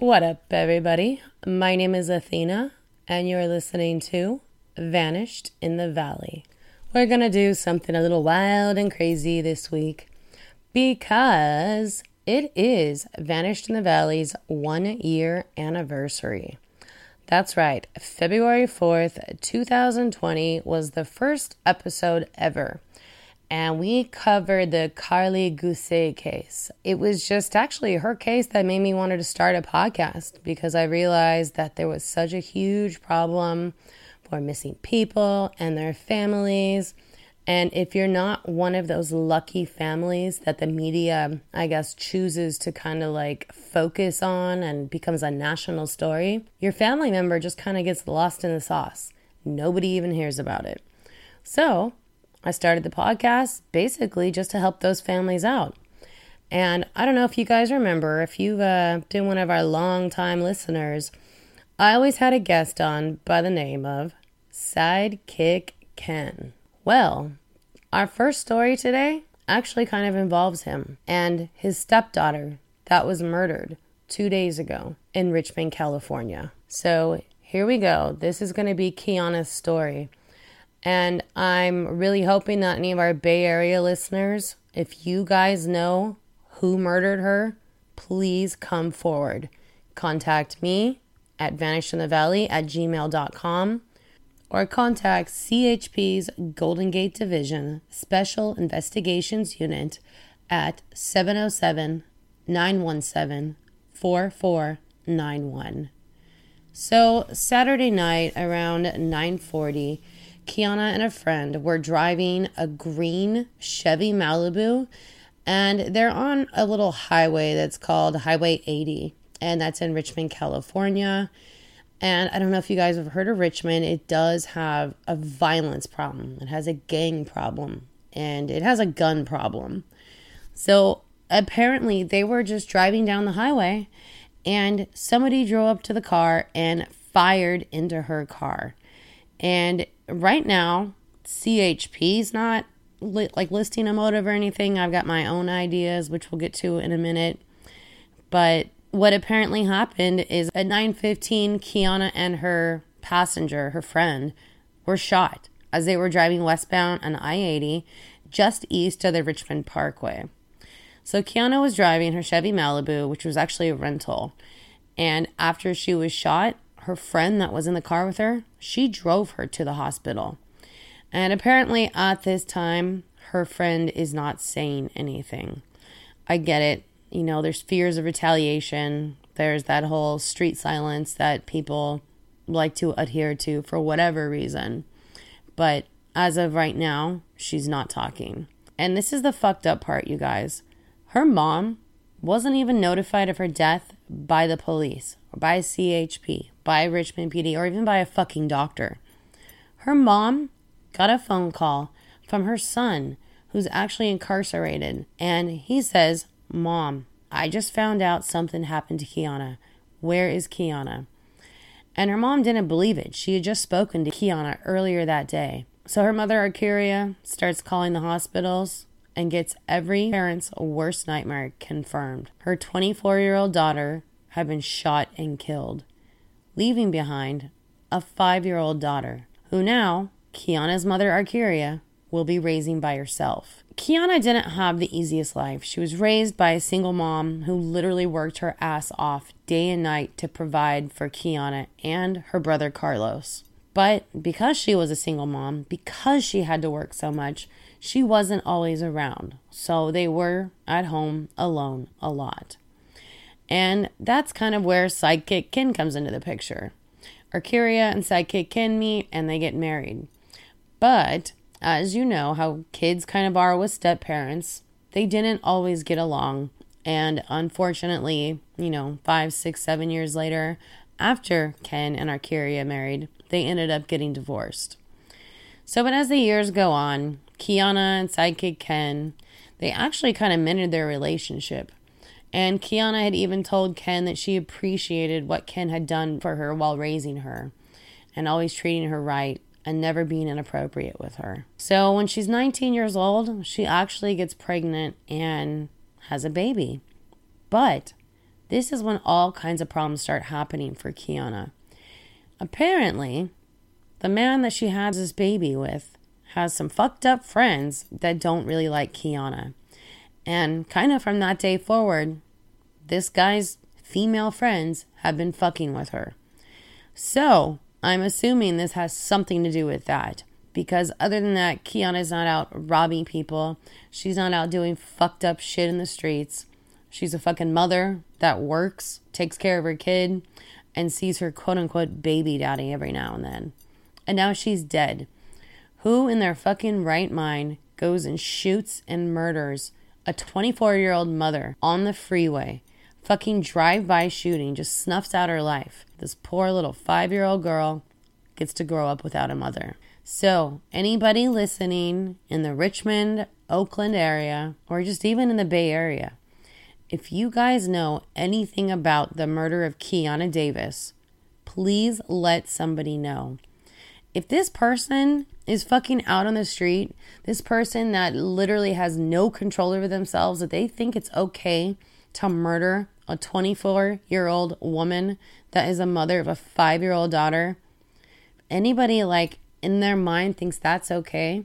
What up, everybody? My name is Athena, and you're listening to Vanished in the Valley. We're going to do something a little wild and crazy this week because it is Vanished in the Valley's one-year anniversary. That's right, February 4th, 2020 was the first episode ever, and we covered the Carly Gousset case. It was just actually her case that made me want to start a podcast because I realized that there was such a huge problem for missing people and their families. And if you're not one of those lucky families that the media, I guess, chooses to kind of like focus on and becomes a national story, your family member just kind of gets lost in the sauce. Nobody even hears about it. So I started the podcast basically just to help those families out. And I don't know if you guys remember, if you've been one of our longtime listeners, I always had a guest on by the name of Sidekick Ken. Well, our first story today actually kind of involves him and his stepdaughter that was murdered 2 days ago in Richmond, California. So here we go. This is going to be Kiana's story. And I'm really hoping that any of our Bay Area listeners, if you guys know who murdered her, please come forward. Contact me at vanishedinthevalley@gmail.com or contact CHP's Golden Gate Division Special Investigations Unit at 707-917-4491. So Saturday night around 9:40, Kiana and a friend were driving a green Chevy Malibu, and they're on a little highway that's called Highway 80, and that's in Richmond, California. And I don't know if you guys have heard of Richmond. It does have a violence problem. It has a gang problem, and it has a gun problem. So apparently they were just driving down the highway, and somebody drove up to the car and fired into her car. And right now, CHP's not listing a motive or anything. I've got my own ideas, which we'll get to in a minute. But what apparently happened is at 9:15, Kiana and her passenger, her friend, were shot as they were driving westbound on I-80 just east of the Richmond Parkway. So Kiana was driving her Chevy Malibu, which was actually a rental. And after she was shot, her friend that was in the car with her, she drove her to the hospital. And apparently at this time, her friend is not saying anything. I get it. You know, there's fears of retaliation. There's that whole street silence that people like to adhere to for whatever reason. But as of right now, she's not talking. And this is the fucked up part, you guys. Her mom wasn't even notified of her death by the police, or by CHP, by Richmond PD, or even by a fucking doctor. Her mom got a phone call from her son, who's actually incarcerated, and he says, "Mom, I just found out something happened to Kiana. Where is Kiana?" And her mom didn't believe it. She had just spoken to Kiana earlier that day. So her mother, Arcuria, starts calling the hospitals and gets every parent's worst nightmare confirmed. Her 24-year-old daughter had been shot and killed, leaving behind a 5-year-old daughter, who now, Kiana's mother, Arcuria, will be raising by herself. Kiana didn't have the easiest life. She was raised by a single mom who literally worked her ass off day and night to provide for Kiana and her brother Carlos. But because she was a single mom, because she had to work so much, she wasn't always around. So they were at home alone a lot. And that's kind of where Sidekick Ken comes into the picture. Arcuria and Sidekick Ken meet and they get married. But as you know, how kids kind of are with step-parents, they didn't always get along. And unfortunately, you know, 5, 6, 7 years later, after Ken and Arcuria married, they ended up getting divorced. So, but as the years go on, Kiana and Sidekick Ken, they actually kind of mended their relationship. And Kiana had even told Ken that she appreciated what Ken had done for her while raising her and always treating her right and never being inappropriate with her. So when she's 19 years old, she actually gets pregnant and has a baby. But This is when all kinds of problems start happening for Kiana. Apparently, the man that she has this baby with has some fucked up friends that don't really like Kiana. And kind of from that day forward, this guy's female friends have been fucking with her. So, I'm assuming this has something to do with that. Because other than that, Kiana's not out robbing people. She's not out doing fucked up shit in the streets. She's a fucking mother that works, takes care of her kid, and sees her quote-unquote baby daddy every now and then. And now she's dead. Who in their fucking right mind goes and shoots and murders a 24-year-old mother on the freeway? Fucking drive-by shooting just snuffs out her life. This poor little 5-year-old girl gets to grow up without a mother. So, anybody listening in the Richmond, Oakland area, or just even in the Bay Area, if you guys know anything about the murder of Kiana Davis, please let somebody know. If this person is fucking out on the street, this person that literally has no control over themselves, that they think it's okay to murder a 24-year-old woman that is a mother of a 5-year-old daughter, anybody like in their mind thinks that's okay,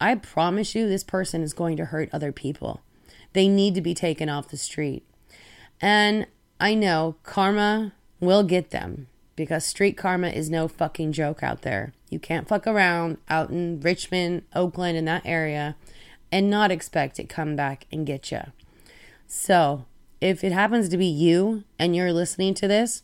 I promise you this person is going to hurt other people. They need to be taken off the street. And I know karma will get them, because street karma is no fucking joke out there. You can't fuck around out in Richmond, Oakland, in that area and not expect it come back and get you. So if it happens to be you and you're listening to this,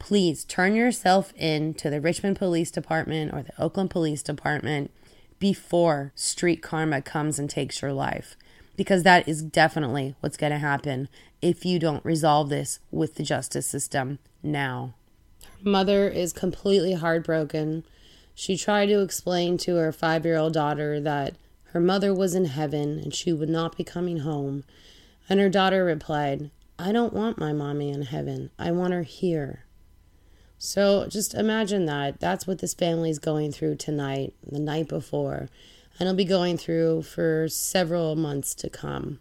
please turn yourself in to the Richmond Police Department or the Oakland Police Department before street karma comes and takes your life. Because that is definitely what's going to happen if you don't resolve this with the justice system now. Her mother is completely heartbroken. She tried to explain to her 5-year-old daughter that her mother was in heaven and she would not be coming home. And her daughter replied, "I don't want my mommy in heaven. I want her here." So just imagine that. That's what this family's going through tonight, the night before. And I'll be going through for several months to come.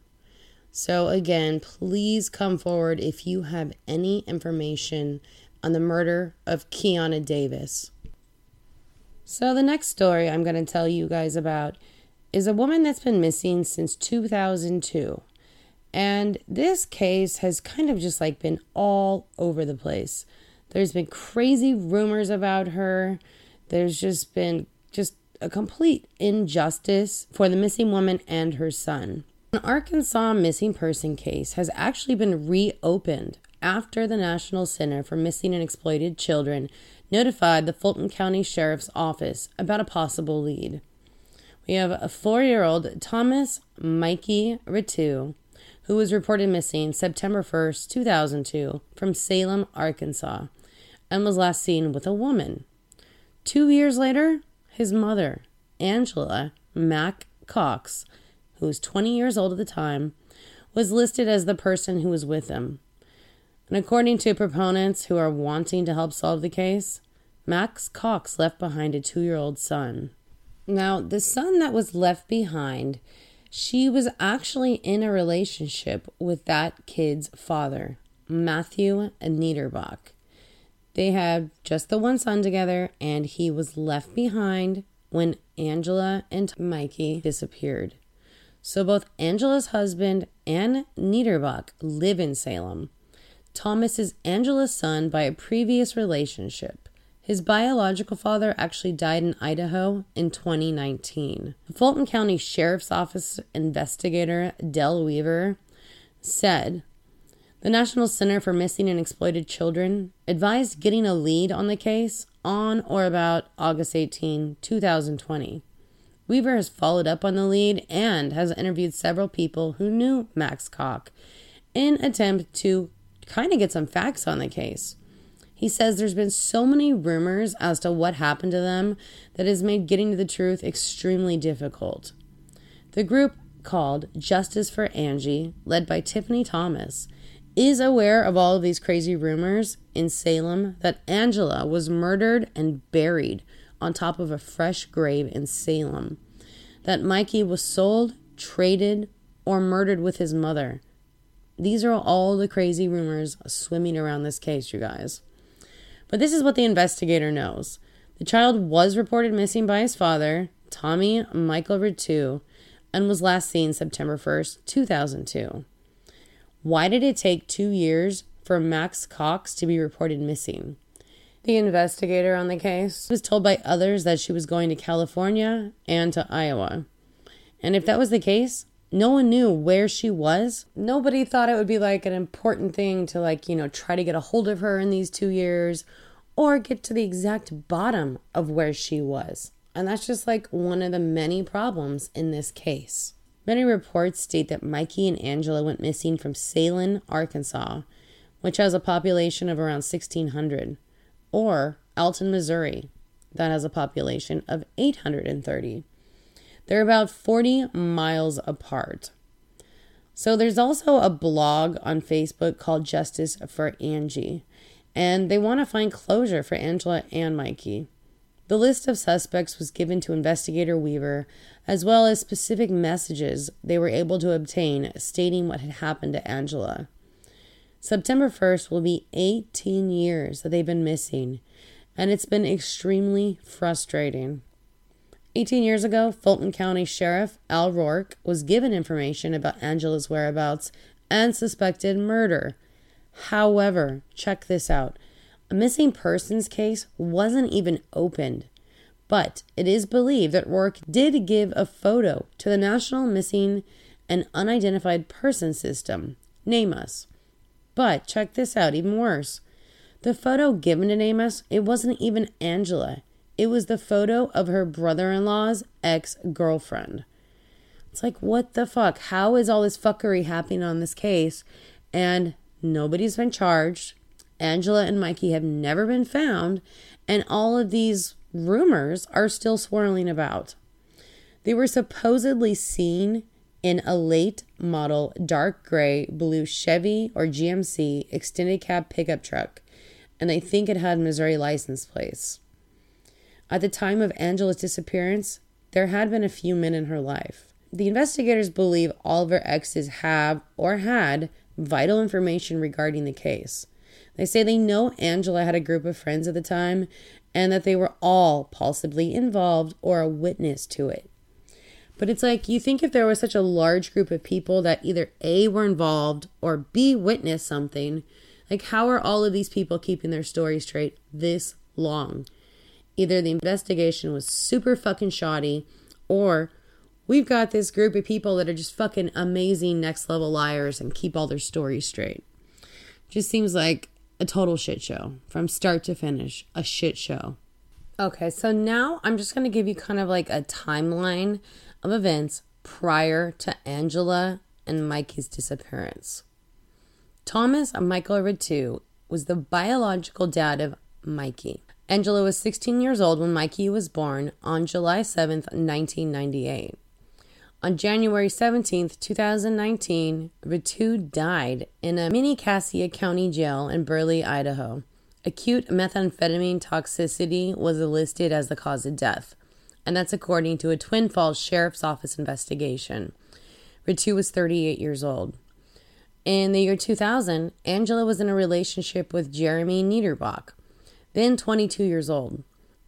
So again, please come forward if you have any information on the murder of Kiana Davis. So the next story I'm going to tell you guys about is a woman that's been missing since 2002. And this case has kind of just like been all over the place. There's been crazy rumors about her. There's just been a complete injustice for the missing woman and her son. An Arkansas missing person case has actually been reopened after the National Center for Missing and Exploited Children notified the Fulton County Sheriff's Office about a possible lead. We have a 4-year-old Thomas Mikey Ritu, who was reported missing September 1st, 2002 from Salem, Arkansas, and was last seen with a woman. 2 years later, his mother, Angela Mack Cox, who was 20 years old at the time, was listed as the person who was with him. And according to proponents who are wanting to help solve the case, Max Cox left behind a 2-year-old son. Now, the son that was left behind, she was actually in a relationship with that kid's father, Matthew Niederbach. They had just the one son together, and he was left behind when Angela and Mikey disappeared. So both Angela's husband and Niederbach live in Salem. Thomas is Angela's son by a previous relationship. His biological father actually died in Idaho in 2019. The Fulton County Sheriff's Office investigator Del Weaver said, "The National Center for Missing and Exploited Children advised getting a lead on the case on or about August 18, 2020. Weaver has followed up on the lead and has interviewed several people who knew Max Cox in an attempt to kind of get some facts on the case. He says there's been so many rumors as to what happened to them that has made getting to the truth extremely difficult. The group called Justice for Angie, led by Tiffany Thomas, is aware of all of these crazy rumors in Salem that Angela was murdered and buried on top of a fresh grave in Salem, that Mikey was sold, traded, or murdered with his mother, These are all the crazy rumors swimming around this case, you guys. But this is what the investigator knows. The child was reported missing by his father, Tommy Michael Ritu, and was last seen September 1st, 2002. Why did it take 2 years for Max Cox to be reported missing? The investigator on the case was told by others that she was going to California and to Iowa. And if that was the case, no one knew where she was. Nobody thought it would be like an important thing to try to get a hold of her in these 2 years or get to the exact bottom of where she was. And that's just one of the many problems in this case. Many reports state that Mikey and Angela went missing from Salem, Arkansas, which has a population of around 1,600. Or Alton, Missouri, that has a population of 830. They're about 40 miles apart. So there's also a blog on Facebook called Justice for Angie, and they want to find closure for Angela and Mikey. The list of suspects was given to Investigator Weaver, as well as specific messages they were able to obtain stating what had happened to Angela. September 1st will be 18 years that they've been missing, and it's been extremely frustrating. 18 years ago, Fulton County Sheriff Al Rourke was given information about Angela's whereabouts and suspected murder. However, check this out. A missing persons case wasn't even opened, but it is believed that Rourke did give a photo to the National Missing and Unidentified Person System, NamUs. But check this out, even worse. The photo given to NamUs, it wasn't even Angela. It was the photo of her brother-in-law's ex-girlfriend. It's what the fuck? How is all this fuckery happening on this case? And nobody's been charged. Angela and Mikey have never been found. And all of these rumors are still swirling about. They were supposedly seen in a late model dark gray blue Chevy or GMC extended cab pickup truck, and I think it had Missouri license plates. At the time of Angela's disappearance, there had been a few men in her life. The investigators believe all of her exes have or had vital information regarding the case. They say they know Angela had a group of friends at the time and that they were all possibly involved or a witness to it. But it's you think if there was such a large group of people that either A, were involved, or B, witnessed something, how are all of these people keeping their story straight this long? Either the investigation was super fucking shoddy, or we've got this group of people that are just fucking amazing next level liars and keep all their stories straight. Just seems like a total shit show. From start to finish, a shit show. Okay, so now I'm just going to give you kind of a timeline of events prior to Angela and Mikey's disappearance. Thomas Michael Ritu was the biological dad of Mikey. Angela was 16 years old when Mikey was born on July 7th, 1998. On January 17th, 2019, Ritu died in a mini-Cassia County jail in Burley, Idaho. Acute methamphetamine toxicity was listed as the cause of death, and that's according to a Twin Falls Sheriff's Office investigation. Ritu was 38 years old. In the year 2000, Angela was in a relationship with Jeremy Niederbach, then 22 years old.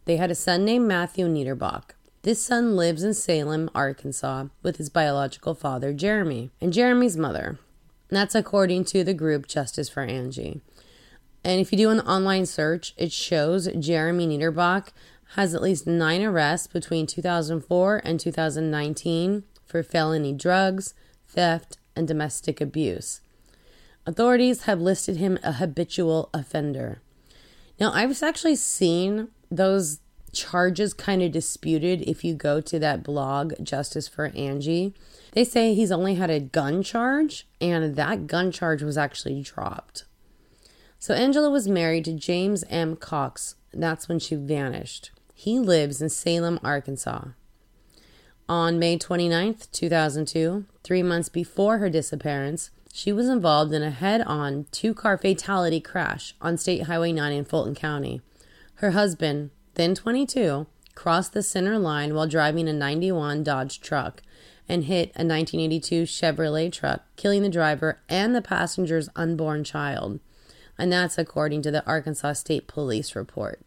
They had a son named Matthew Niederbach. This son lives in Salem, Arkansas, with his biological father, Jeremy, and Jeremy's mother. And that's according to the group Justice for Angie. And if you do an online search, it shows Jeremy Niederbach has at least 9 arrests between 2004 and 2019 for felony drugs, theft, and domestic abuse. Authorities have listed him a habitual offender. Now, I've actually seen those charges kind of disputed if you go to that blog, Justice for Angie. They say he's only had a gun charge, and that gun charge was actually dropped. So Angela was married to James M. Cox. That's when she vanished. He lives in Salem, Arkansas. On May 29th, 2002, 3 months before her disappearance, she was involved in a head-on 2-car fatality crash on State Highway 9 in Fulton County. Her husband, then 22, crossed the center line while driving a 91 Dodge truck and hit a 1982 Chevrolet truck, killing the driver and the passenger's unborn child. And that's according to the Arkansas State Police report.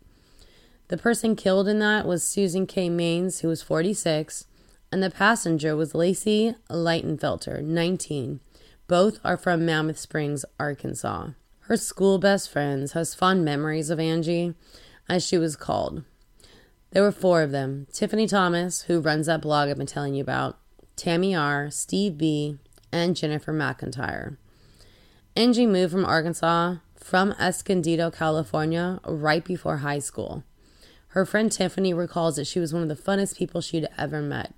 The person killed in that was Susan K. Maines, who was 46, and the passenger was Lacey Leitenfelter, 19. Both are from Mammoth Springs, Arkansas. Her school best friends has fond memories of Angie, as she was called. There were four of them. Tiffany Thomas, who runs that blog I've been telling you about, Tammy R., Steve B., and Jennifer McIntyre. Angie moved from Arkansas from Escondido, California, right before high school. Her friend Tiffany recalls that she was one of the funnest people she'd ever met.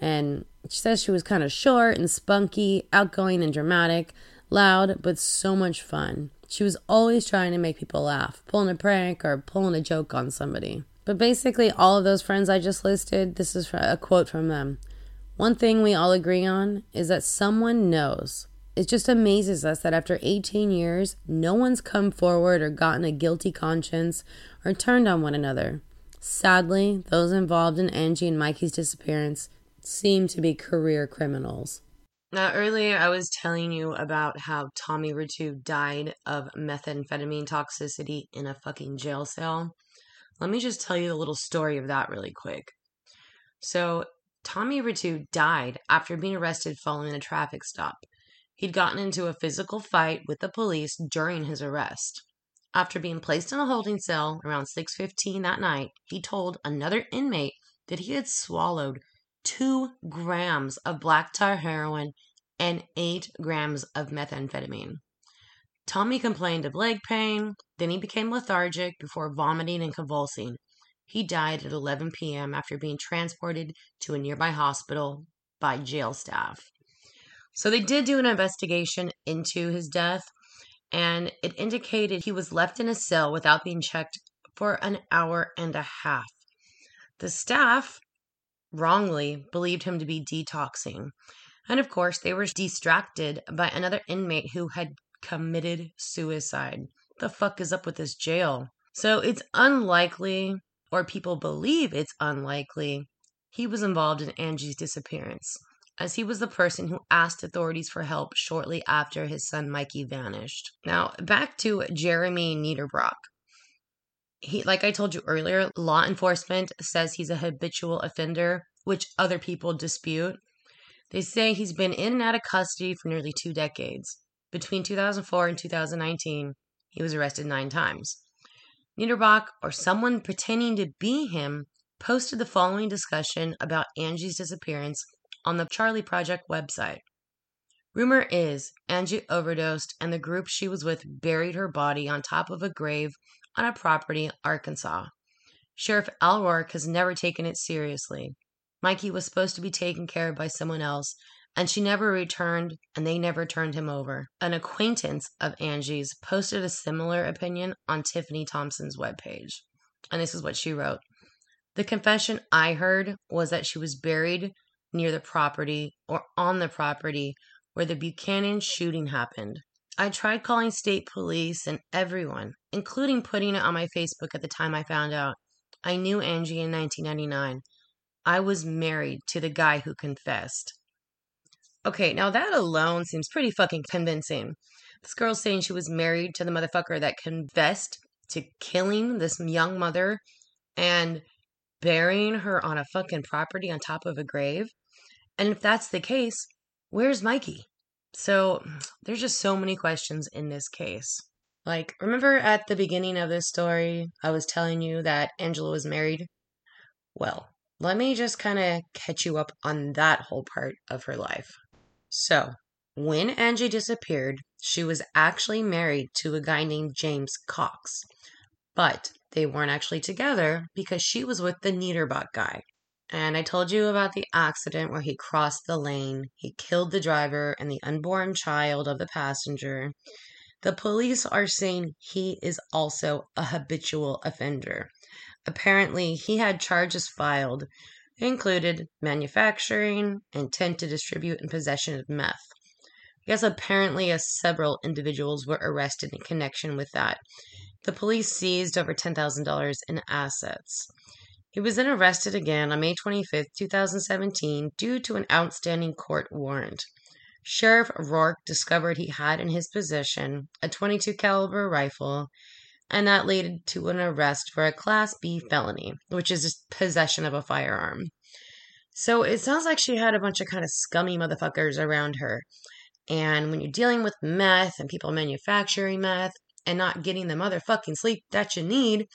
And she says she was kind of short and spunky, outgoing and dramatic, loud, but so much fun. She was always trying to make people laugh, pulling a prank or pulling a joke on somebody. But basically, all of those friends I just listed, this is a quote from them. One thing we all agree on is that someone knows. It just amazes us that after 18 years, no one's come forward or gotten a guilty conscience or turned on one another. Sadly, those involved in Angie and Mikey's disappearance seem to be career criminals. Now, earlier I was telling you about how Tommy Ritu died of methamphetamine toxicity in a fucking jail cell. Let me just tell you the little story of that really quick. So, Tommy Ritu died after being arrested following a traffic stop. He'd gotten into a physical fight with the police during his arrest. After being placed in a holding cell around 6:15 that night, he told another inmate that he had swallowed 2 grams of black tar heroin and 8 grams of methamphetamine. Tommy complained of leg pain, then he became lethargic before vomiting and convulsing. He died at 11 p.m. after being transported to a nearby hospital by jail staff. So they did do an investigation into his death, and it indicated he was left in a cell without being checked for an hour and a half. The staff wrongly believed him to be detoxing, and of course they were distracted by another inmate who had committed suicide. The fuck is up with this jail? So it's unlikely, or people believe it's unlikely, he was involved in Angie's disappearance, as he was the person who asked authorities for help shortly after his son Mikey vanished. Now, back to Jeremy Niederbach. He, like I told you earlier, law enforcement says he's a habitual offender, which other people dispute. They say he's been in and out of custody for nearly 2 decades. Between 2004 and 2019, he was arrested 9 times. Niederbach, or someone pretending to be him, posted the following discussion about Angie's disappearance on the Charlie Project website. Rumor is Angie overdosed and the group she was with buried her body on top of a grave on a property in Arkansas. Sheriff Al Rourke has never taken it seriously. Mikey was supposed to be taken care of by someone else, and she never returned, and they never turned him over. An acquaintance of Angie's posted a similar opinion on Tiffany Thompson's webpage. And this is what she wrote. The confession I heard was that she was buried near the property or on the property where the Buchanan shooting happened. I tried calling state police and everyone, including putting it on my Facebook at the time I found out. I knew Angie in 1999. I was married to the guy who confessed. Okay, now that alone seems pretty fucking convincing. This girl's saying she was married to the motherfucker that confessed to killing this young mother and burying her on a fucking property on top of a grave. And if that's the case, where's Mikey? So there's just so many questions in this case. Like, remember at the beginning of this story, I was telling you that Angela was married? Well, let me just kind of catch you up on that whole part of her life. So when Angie disappeared, she was actually married to a guy named James Cox. But they weren't actually together because she was with the Niederbach guy. And I told you about the accident where he crossed the lane, he killed the driver and the unborn child of the passenger. The police are saying he is also a habitual offender. Apparently, he had charges filed, included manufacturing, intent to distribute, and possession of meth. I guess apparently several individuals were arrested in connection with that. The police seized over $10,000 in assets. He was then arrested again on May 25, 2017, due to an outstanding court warrant. Sheriff Rourke discovered he had in his possession a .22 caliber rifle, and that led to an arrest for a Class B felony, which is possession of a firearm. So it sounds like she had a bunch of kind of scummy motherfuckers around her. And when you're dealing with meth and people manufacturing meth and not getting the motherfucking sleep that you need,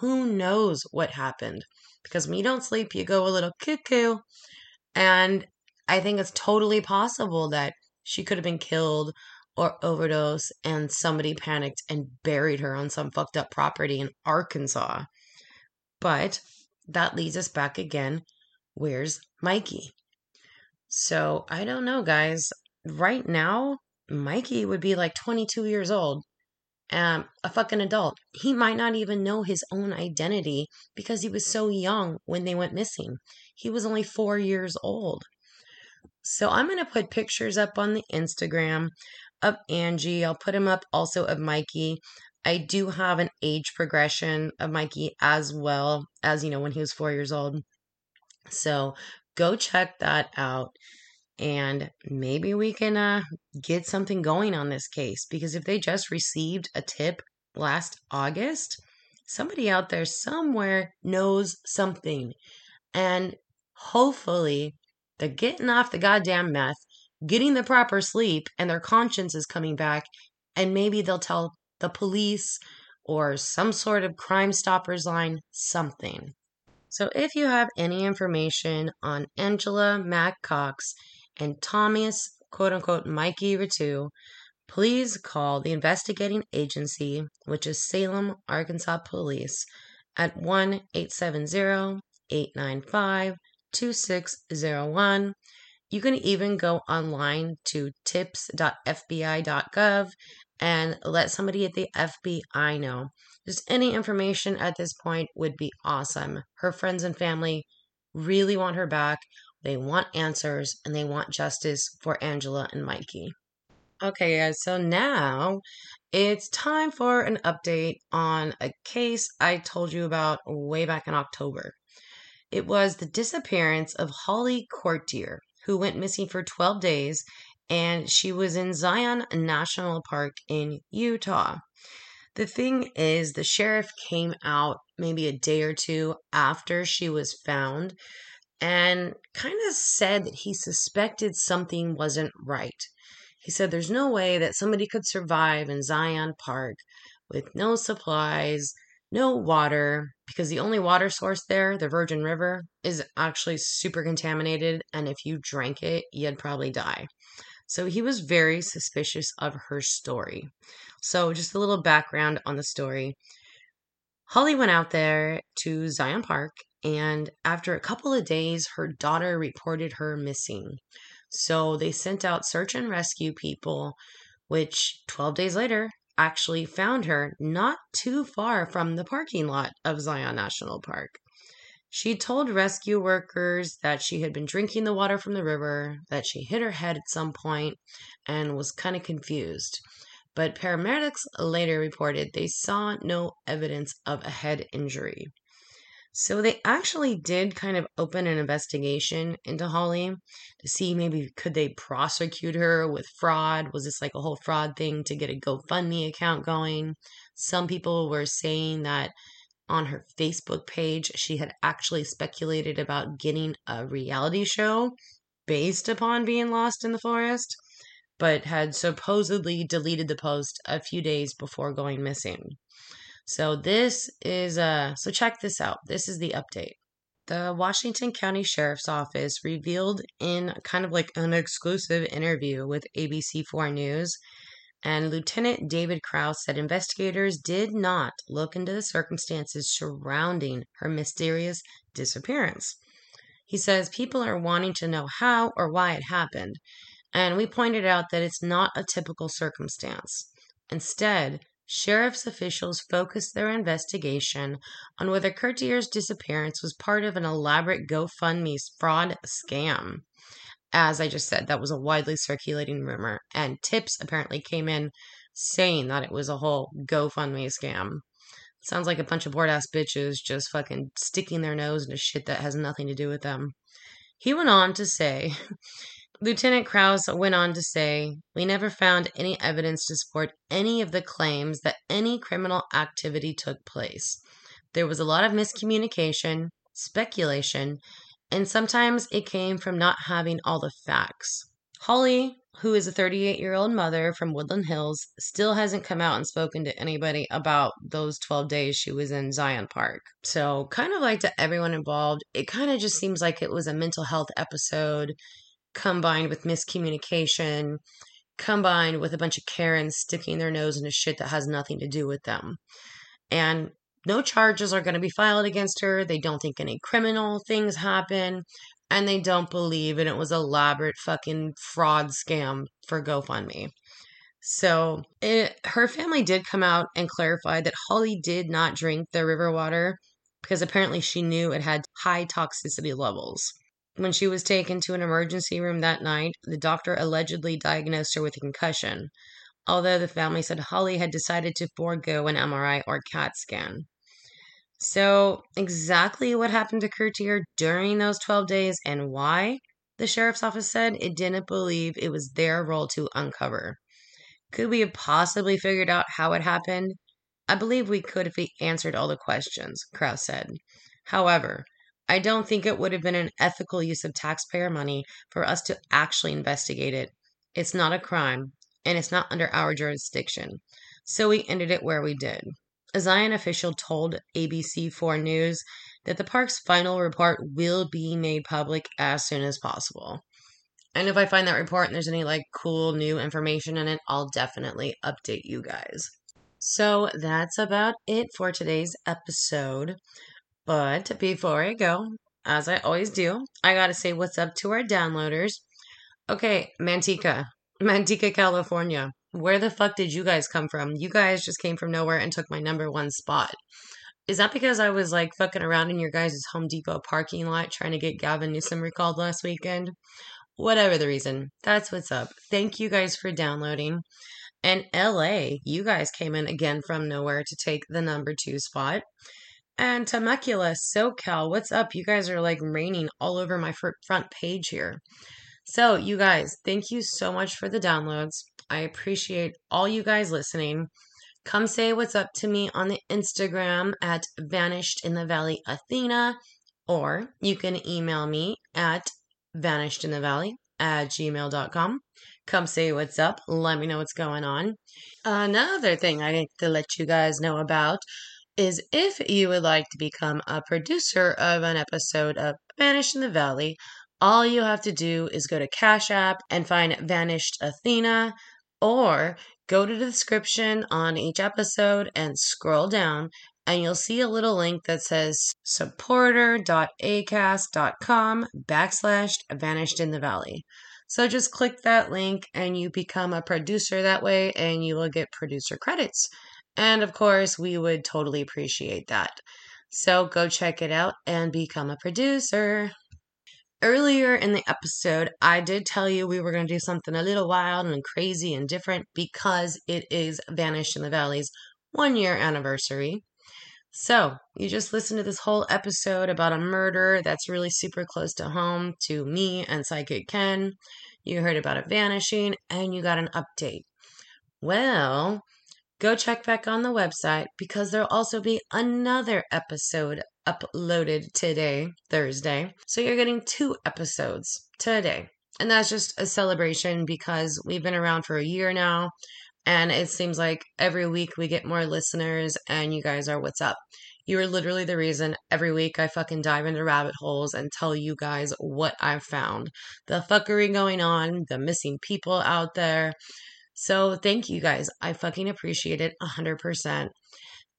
who knows what happened? Because when you don't sleep, you go a little cuckoo. And I think it's totally possible that she could have been killed or overdosed and somebody panicked and buried her on some fucked up property in Arkansas. But that leads us back again. Where's Mikey? So I don't know, guys. Right now, Mikey would be like 22 years old, a fucking adult. He might not even know his own identity because he was so young when they went missing. He was only 4 years old. So I'm going to put pictures up on the Instagram of Angie. I'll put them up also of Mikey. I do have an age progression of Mikey as well as, you know, when he was 4 years old. So go check that out. And maybe we can get something going on this case, because if they just received a tip last August, somebody out there somewhere knows something. And hopefully they're getting off the goddamn meth, getting the proper sleep, and their conscience is coming back. And maybe they'll tell the police or some sort of Crime Stoppers line something. So if you have any information on Angela Mack Cox and Thomas, quote-unquote, Mikey Ritu, please call the investigating agency, which is Salem, Arkansas Police, at 1-870-895-2601. You can even go online to tips.fbi.gov and let somebody at the FBI know. Just any information at this point would be awesome. Her friends and family really want her back. They want answers, and they want justice for Angela and Mikey. Okay, guys, so now it's time for an update on a case I told you about way back in October. It was the disappearance of Holly Courtier, who went missing for 12 days, and she was in Zion National Park in Utah. The thing is, the sheriff came out maybe a day or two after she was found, and kind of said that he suspected something wasn't right. He said there's no way that somebody could survive in Zion Park with no supplies, no water, because the only water source there, the Virgin River, is actually super contaminated, and if you drank it, you'd probably die. So he was very suspicious of her story. So just a little background on the story. Holly went out there to Zion Park, and after a couple of days, her daughter reported her missing. So they sent out search and rescue people, which 12 days later actually found her not too far from the parking lot of Zion National Park. She told rescue workers that she had been drinking the water from the river, that she hit her head at some point, and was kind of confused. But paramedics later reported they saw no evidence of a head injury. So they actually did kind of open an investigation into Holly to see maybe could they prosecute her with fraud. Was this like a whole fraud thing to get a GoFundMe account going? Some people were saying that on her Facebook page, she had actually speculated about getting a reality show based upon being lost in the forest, but had supposedly deleted the post a few days before going missing. So this is, so check this out. This is the update. The Washington County Sheriff's Office revealed in kind of like an exclusive interview with ABC4 News, and Lieutenant David Krause said investigators did not look into the circumstances surrounding her mysterious disappearance. He says people are wanting to know how or why it happened, and we pointed out that it's not a typical circumstance. Instead, sheriff's officials focused their investigation on whether Courtier's disappearance was part of an elaborate GoFundMe fraud scam. As I just said, that was a widely circulating rumor, and tips apparently came in saying that it was a whole GoFundMe scam. Sounds like a bunch of bored-ass bitches just fucking sticking their nose into shit that has nothing to do with them. He went on to say, Lieutenant Krause went on to say, we never found any evidence to support any of the claims that any criminal activity took place. There was a lot of miscommunication, speculation, and sometimes it came from not having all the facts. Holly, who is a 38-year-old mother from Woodland Hills, still hasn't come out and spoken to anybody about those 12 days she was in Zion Park. So kind of like to everyone involved, it kind of just seems like it was a mental health episode combined with miscommunication, combined with a bunch of Karens sticking their nose into shit that has nothing to do with them. And no charges are going to be filed against her. They don't think any criminal things happen. And they don't believe it. It was an elaborate fucking fraud scam for GoFundMe. So her family did come out and clarify that Holly did not drink the river water because apparently she knew it had high toxicity levels. When she was taken to an emergency room that night, the doctor allegedly diagnosed her with a concussion, although the family said Holly had decided to forego an MRI or CAT scan. So exactly what happened to Courtier during those 12 days and why, the sheriff's office said it didn't believe it was their role to uncover. Could we have possibly figured out how it happened? I believe we could if we answered all the questions, Krause said. However, I don't think it would have been an ethical use of taxpayer money for us to actually investigate it. It's not a crime, and it's not under our jurisdiction. So we ended it where we did. A Zion official told ABC4 News that the park's final report will be made public as soon as possible. And if I find that report and there's any like cool new information in it, I'll definitely update you guys. So that's about it for today's episode. But before I go, as I always do, I gotta say what's up to our downloaders. Okay, Manteca, California. Where the fuck did you guys come from? You guys just came from nowhere and took my number one spot. Is that because I was like fucking around in your guys' Home Depot parking lot trying to get Gavin Newsom recalled last weekend? Whatever the reason, that's what's up. Thank you guys for downloading. And LA, you guys came in again from nowhere to take the number two spot. And Temecula, SoCal, what's up? You guys are like raining all over my front page here. So you guys, thank you so much for the downloads. I appreciate all you guys listening. Come say what's up to me on the Instagram at Vanished in the Valley Athena, or you can email me at vanishedinthevalley@gmail.com. Come say what's up. Let me know what's going on. Another thing I need to let you guys know about is if you would like to become a producer of an episode of Vanished in the Valley, all you have to do is go to Cash App and find Vanished Athena, or go to the description on each episode and scroll down, and you'll see a little link that says supporter.acast.com/Vanished in the Valley. So just click that link and you become a producer that way, and you will get producer credits. And of course, we would totally appreciate that. So go check it out and become a producer. Earlier in the episode, I did tell you we were going to do something a little wild and crazy and different because it is Vanished in the Valley's 1-year anniversary. So you just listened to this whole episode about a murder that's really super close to home to me and Sidekick Ken. You heard about a vanishing and you got an update. Well, go check back on the website because there'll also be another episode uploaded today, Thursday. So you're getting 2 episodes today. And that's just a celebration because we've been around for a year now. And it seems like every week we get more listeners and you guys are what's up. You are literally the reason every week I fucking dive into rabbit holes and tell you guys what I've found. The fuckery going on, the missing people out there. So thank you guys. I fucking appreciate it 100%.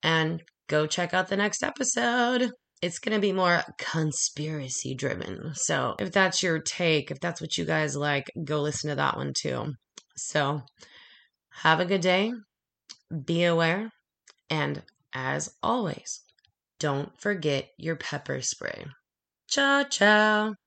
And go check out the next episode. It's going to be more conspiracy driven. So if that's your take, if that's what you guys like, go listen to that one too. So have a good day. Be aware. And as always, don't forget your pepper spray. Ciao, ciao.